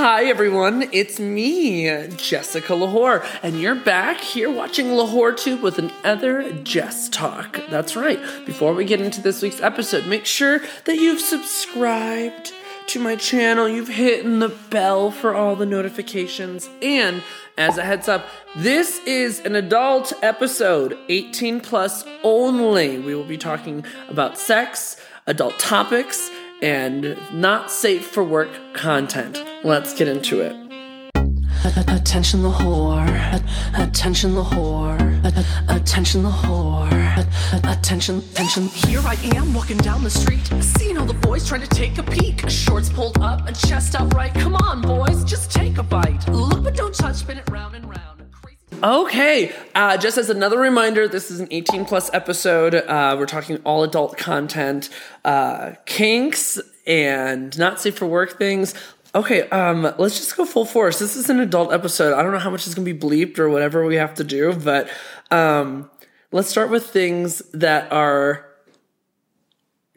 Hi everyone, it's me, Jessica L'Whor, and you're back here watching L'Whor Tube with another Jess Talk. That's right. Before we get into this week's episode, make sure that you've subscribed to my channel, you've hit the bell for all the notifications, and as a heads up, this is an adult episode, 18 plus only. We will be talking about sex, adult topics, and not safe for work content. Let's get into it. Attention L'Whor. Attention L'Whor. Attention L'Whor. Attention. Here I am walking down the street, seeing all the boys trying to take a peek. Shorts pulled up, a chest outright. Come on, boys, just take a bite. Look but don't touch, spin it round and round. Okay, just as another reminder, this is an 18 plus episode. We're talking all adult content, kinks, and not safe for work things. Okay, let's just go full force. This is an adult episode. I don't know how much is going to be bleeped or whatever we have to do, but let's start with things that are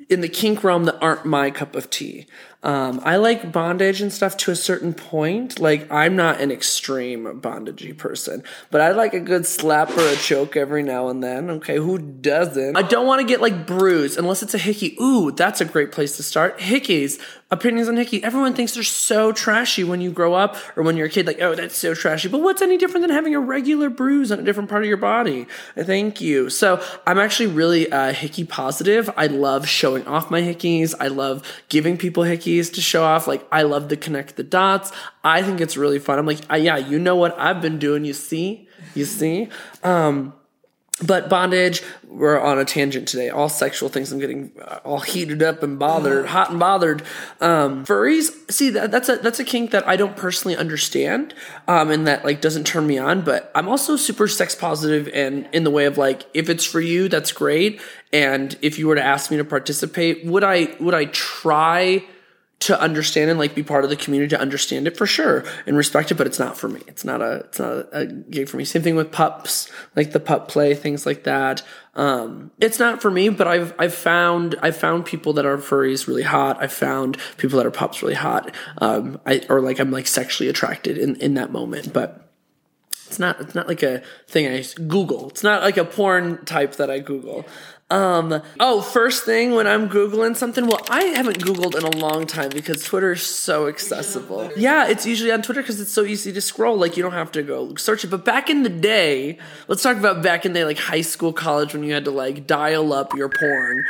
in the kink realm that aren't my cup of tea. I like bondage and stuff to a certain point. Like, I'm not an extreme bondagey person, but I like a good slap or a choke every now and then. Okay, who doesn't? I don't want to get, like, bruised unless it's a hickey. Ooh, that's a great place to start. Hickeys. Opinions on hickey. Everyone thinks they're so trashy when you grow up or when you're a kid. Like, oh, that's so trashy. But what's any different than having a regular bruise on a different part of your body? Thank you. So I'm actually really hickey positive. I love showing off my hickeys. I love giving people hickeys to show off. Like, I love to connect the dots. I think it's really fun. I'm like, yeah, you know what I've been doing. You see? But bondage, we're on a tangent today. All sexual things, I'm getting all heated up and bothered, hot and bothered. Furries, see, that's a kink that I don't personally understand, and that, like, doesn't turn me on. But I'm also super sex positive, and in the way of, like, if it's for you, that's great. And if you were to ask me to participate, would I try to understand and, like, be part of the community to understand it? For sure, and respect it, but it's not for me. It's not a gig for me. Same thing with pups, like the pup play, things like that. It's not for me, but I've found people that are furries really hot. I've found people that are pups really hot. I'm like sexually attracted in that moment, but it's not like a thing I Google. It's not like a porn type that I Google. First thing when I'm Googling something, well, I haven't Googled in a long time because Twitter is so accessible. Yeah, it's usually on Twitter because it's so easy to scroll. Like, you don't have to go search it. But back in the day, let's talk about back in the day, like high school, college, when you had to, like, dial up your porn.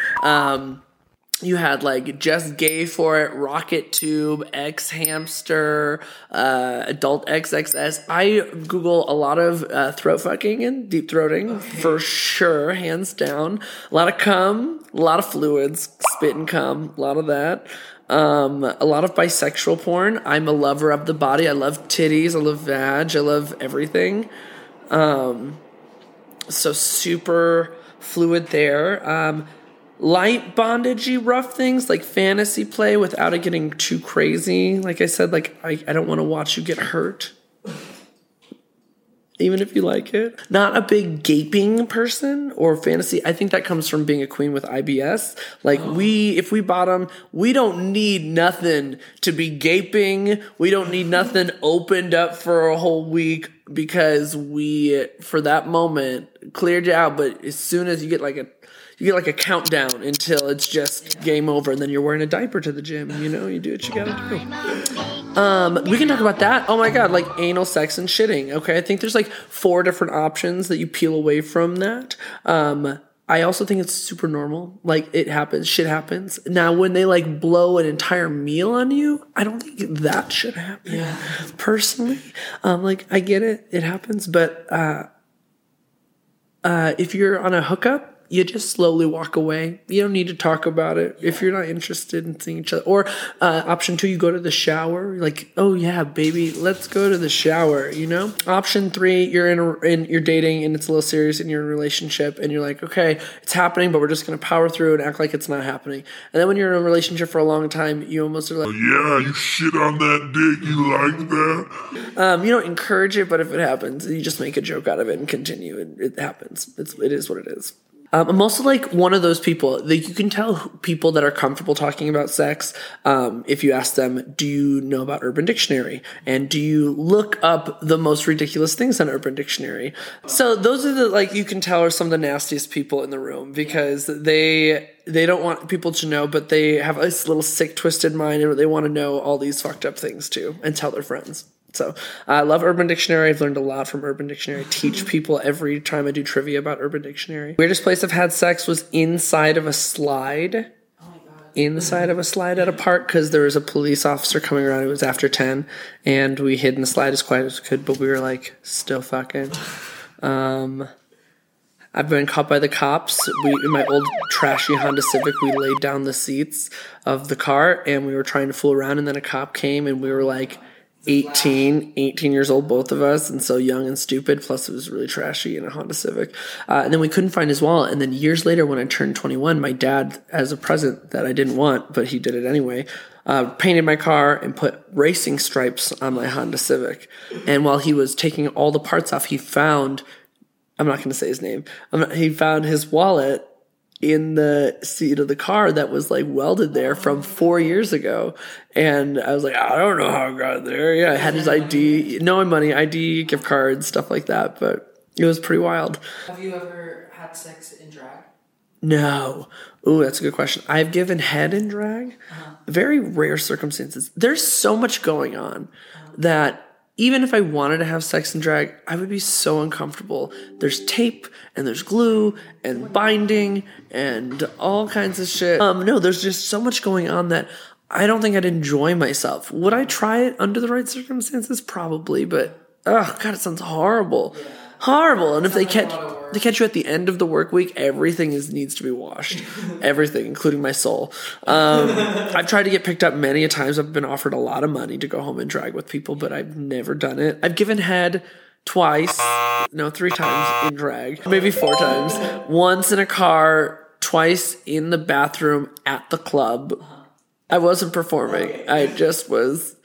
You had, like, Just Gay for It, Rocket Tube, X Hamster, Adult XXS. I Google a lot of throat fucking and deep throating, for sure, hands down. A lot of cum, a lot of fluids, spit and cum, a lot of that. A lot of bisexual porn. I'm a lover of the body. I love titties. I love vag. I love everything. So super fluid there. Light bondagey rough things like fantasy play without it getting too crazy. Like I said, like I don't want to watch you get hurt, even if you like it. Not a big gaping person or fantasy. I think that comes from being a queen with IBS. Like, if we bottom, we don't need nothing to be gaping. We don't need nothing opened up for a whole week, because we, for that moment, cleared you out. But as soon as you get like a countdown until it's just game over, and then you're wearing a diaper to the gym. You know, you do what you gotta do. We can talk about that. Oh my God, like anal sex and shitting. Okay, I think there's like 4 different options that you peel away from that. I also think it's super normal. Like, it happens. Shit happens. Now, when they, like, blow an entire meal on you, I don't think that should happen. Yeah. Personally, I get it. It happens. But if you're on a hookup, you just slowly walk away. You don't need to talk about it if you're not interested in seeing each other. Or option 2, you go to the shower. Like, oh yeah, baby, let's go to the shower, you know? Option 3, you're you're dating and it's a little serious and you're in a relationship and you're like, okay, it's happening, but we're just going to power through and act like it's not happening. And then when you're in a relationship for a long time, you almost are like, yeah, you shit on that dick. You like that? You don't encourage it, but if it happens, you just make a joke out of it and continue. It happens. It is what it is. I'm also like one of those people that you can tell people that are comfortable talking about sex. If you ask them, do you know about Urban Dictionary? And do you look up the most ridiculous things on Urban Dictionary? So those are the, like, you can tell are some of the nastiest people in the room because they don't want people to know, but they have this little sick, twisted mind and they want to know all these fucked up things too and tell their friends. So I love Urban Dictionary. I've learned a lot from Urban Dictionary. I teach people every time I do trivia about Urban Dictionary. Weirdest place I've had sex was inside of a slide. Oh my God. Inside of a slide at a park because there was a police officer coming around. It was after 10 and we hid in the slide as quiet as we could, but we were like still fucking. I've been caught by the cops. In my old trashy Honda Civic, we laid down the seats of the car and we were trying to fool around and then a cop came and we were like, 18 years old, both of us, and so young and stupid, plus it was really trashy in a Honda Civic. And then we couldn't find his wallet, and then years later when I turned 21, my dad, as a present that I didn't want, but he did it anyway, painted my car and put racing stripes on my Honda Civic. And while he was taking all the parts off, he found, I'm not going to say his name, he found his wallet in the seat of the car that was like welded there from 4 years ago. And I was like, I don't know how I got there. Yeah, I had his ID, no money, ID, gift cards, stuff like that. But it was pretty wild. Have you ever had sex in drag? No. Ooh, that's a good question. I've given head in drag. Uh-huh. Very rare circumstances. There's so much going on that even if I wanted to have sex and drag, I would be so uncomfortable. There's tape and there's glue and binding and all kinds of shit. No, there's just so much going on that I don't think I'd enjoy myself. Would I try it under the right circumstances? Probably, but oh God, it sounds horrible. Yeah. Horrible. And if they catch you at the end of the work week, everything needs to be washed. Everything, including my soul. I've tried to get picked up many a times. I've been offered a lot of money to go home and drag with people, but I've never done it. I've given head three times in drag. Maybe four times. Once in a car, twice in the bathroom at the club. I wasn't performing. I just was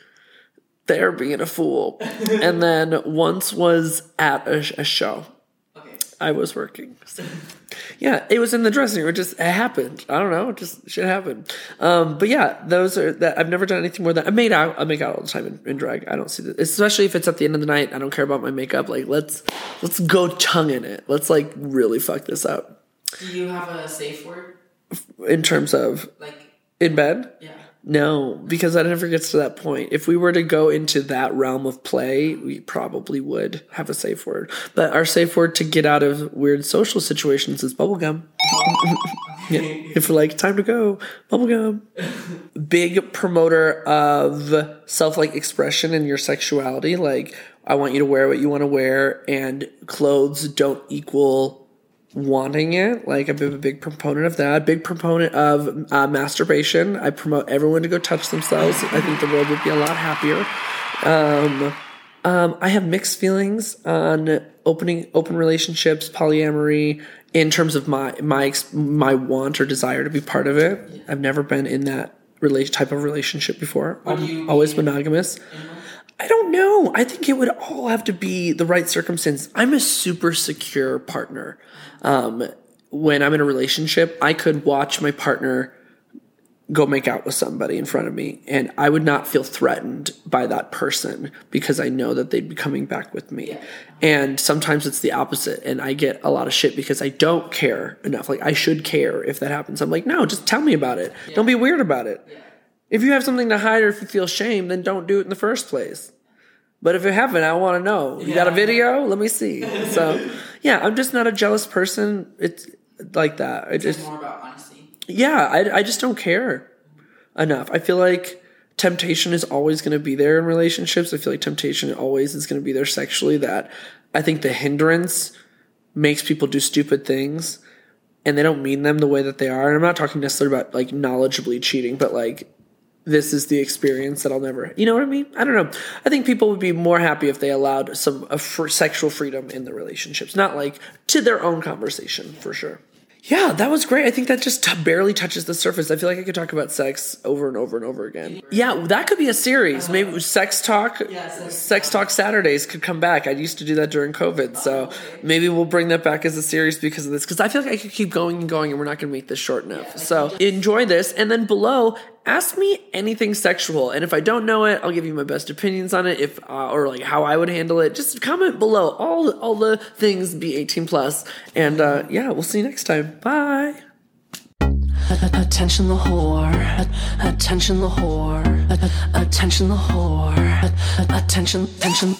there being a fool. And then once was at a show. Okay. I was working. So, yeah, it was in the dressing room. It happened. I don't know. It just shit happened. But yeah, those are that. I've never done anything more than I made out. I make out all the time in drag. I don't see this, especially if it's at the end of the night. I don't care about my makeup. Like let's go tongue in it. Let's like really fuck this up. Do you have a safe word? In terms of like in bed? Yeah. No, because that never gets to that point. If we were to go into that realm of play, we probably would have a safe word. But our safe word to get out of weird social situations is bubblegum. Yeah. If we're like, time to go, bubblegum. Big promoter of self-like expression in your sexuality. Like, I want you to wear what you want to wear, and clothes don't equal wanting it. Like, I'm a big proponent of that. Big proponent of masturbation. I promote everyone to go touch themselves. I think the world would be a lot happier. I have mixed feelings on open relationships, polyamory, in terms of my want or desire to be part of it. Yeah. I've never been in that type of relationship before. I'm always monogamous. I don't know. I think it would all have to be the right circumstance. I'm a super secure partner. When I'm in a relationship, I could watch my partner go make out with somebody in front of me, and I would not feel threatened by that person because I know that they'd be coming back with me. Yeah. And sometimes it's the opposite, and I get a lot of shit because I don't care enough. Like, I should care if that happens. I'm like, no, just tell me about it. Yeah. Don't be weird about it. Yeah. If you have something to hide or if you feel shame, then don't do it in the first place. But if it happened, I want to know. You got a video? Let me see. So, yeah, I'm just not a jealous person. It's like that. It's more about honesty. Yeah, I just don't care enough. I feel like temptation is always going to be there in relationships. I feel like temptation always is going to be there sexually. That I think the hindrance makes people do stupid things, and they don't mean them the way that they are. And I'm not talking necessarily about, like, knowledgeably cheating, but, like, this is the experience that I'll never, you know what I mean? I don't know. I think people would be more happy if they allowed some sexual freedom in the relationships, not like to their own conversation for sure. Yeah, that was great. I think that just barely touches the surface. I feel like I could talk about sex over and over and over again. Yeah, that could be a series. Maybe Sex Talk. Sex Talk Saturdays could come back. I used to do that during COVID. So maybe we'll bring that back as a series because of this. Because I feel like I could keep going and going and we're not going to make this short enough. So enjoy this. And then below, ask me anything sexual, and if I don't know it, I'll give you my best opinions on it, if or like how I would handle it. Just comment below. All the things be 18+, and yeah, we'll see you next time. Bye. Attention L'Whor. Attention L'Whor. Attention L'Whor. Attention.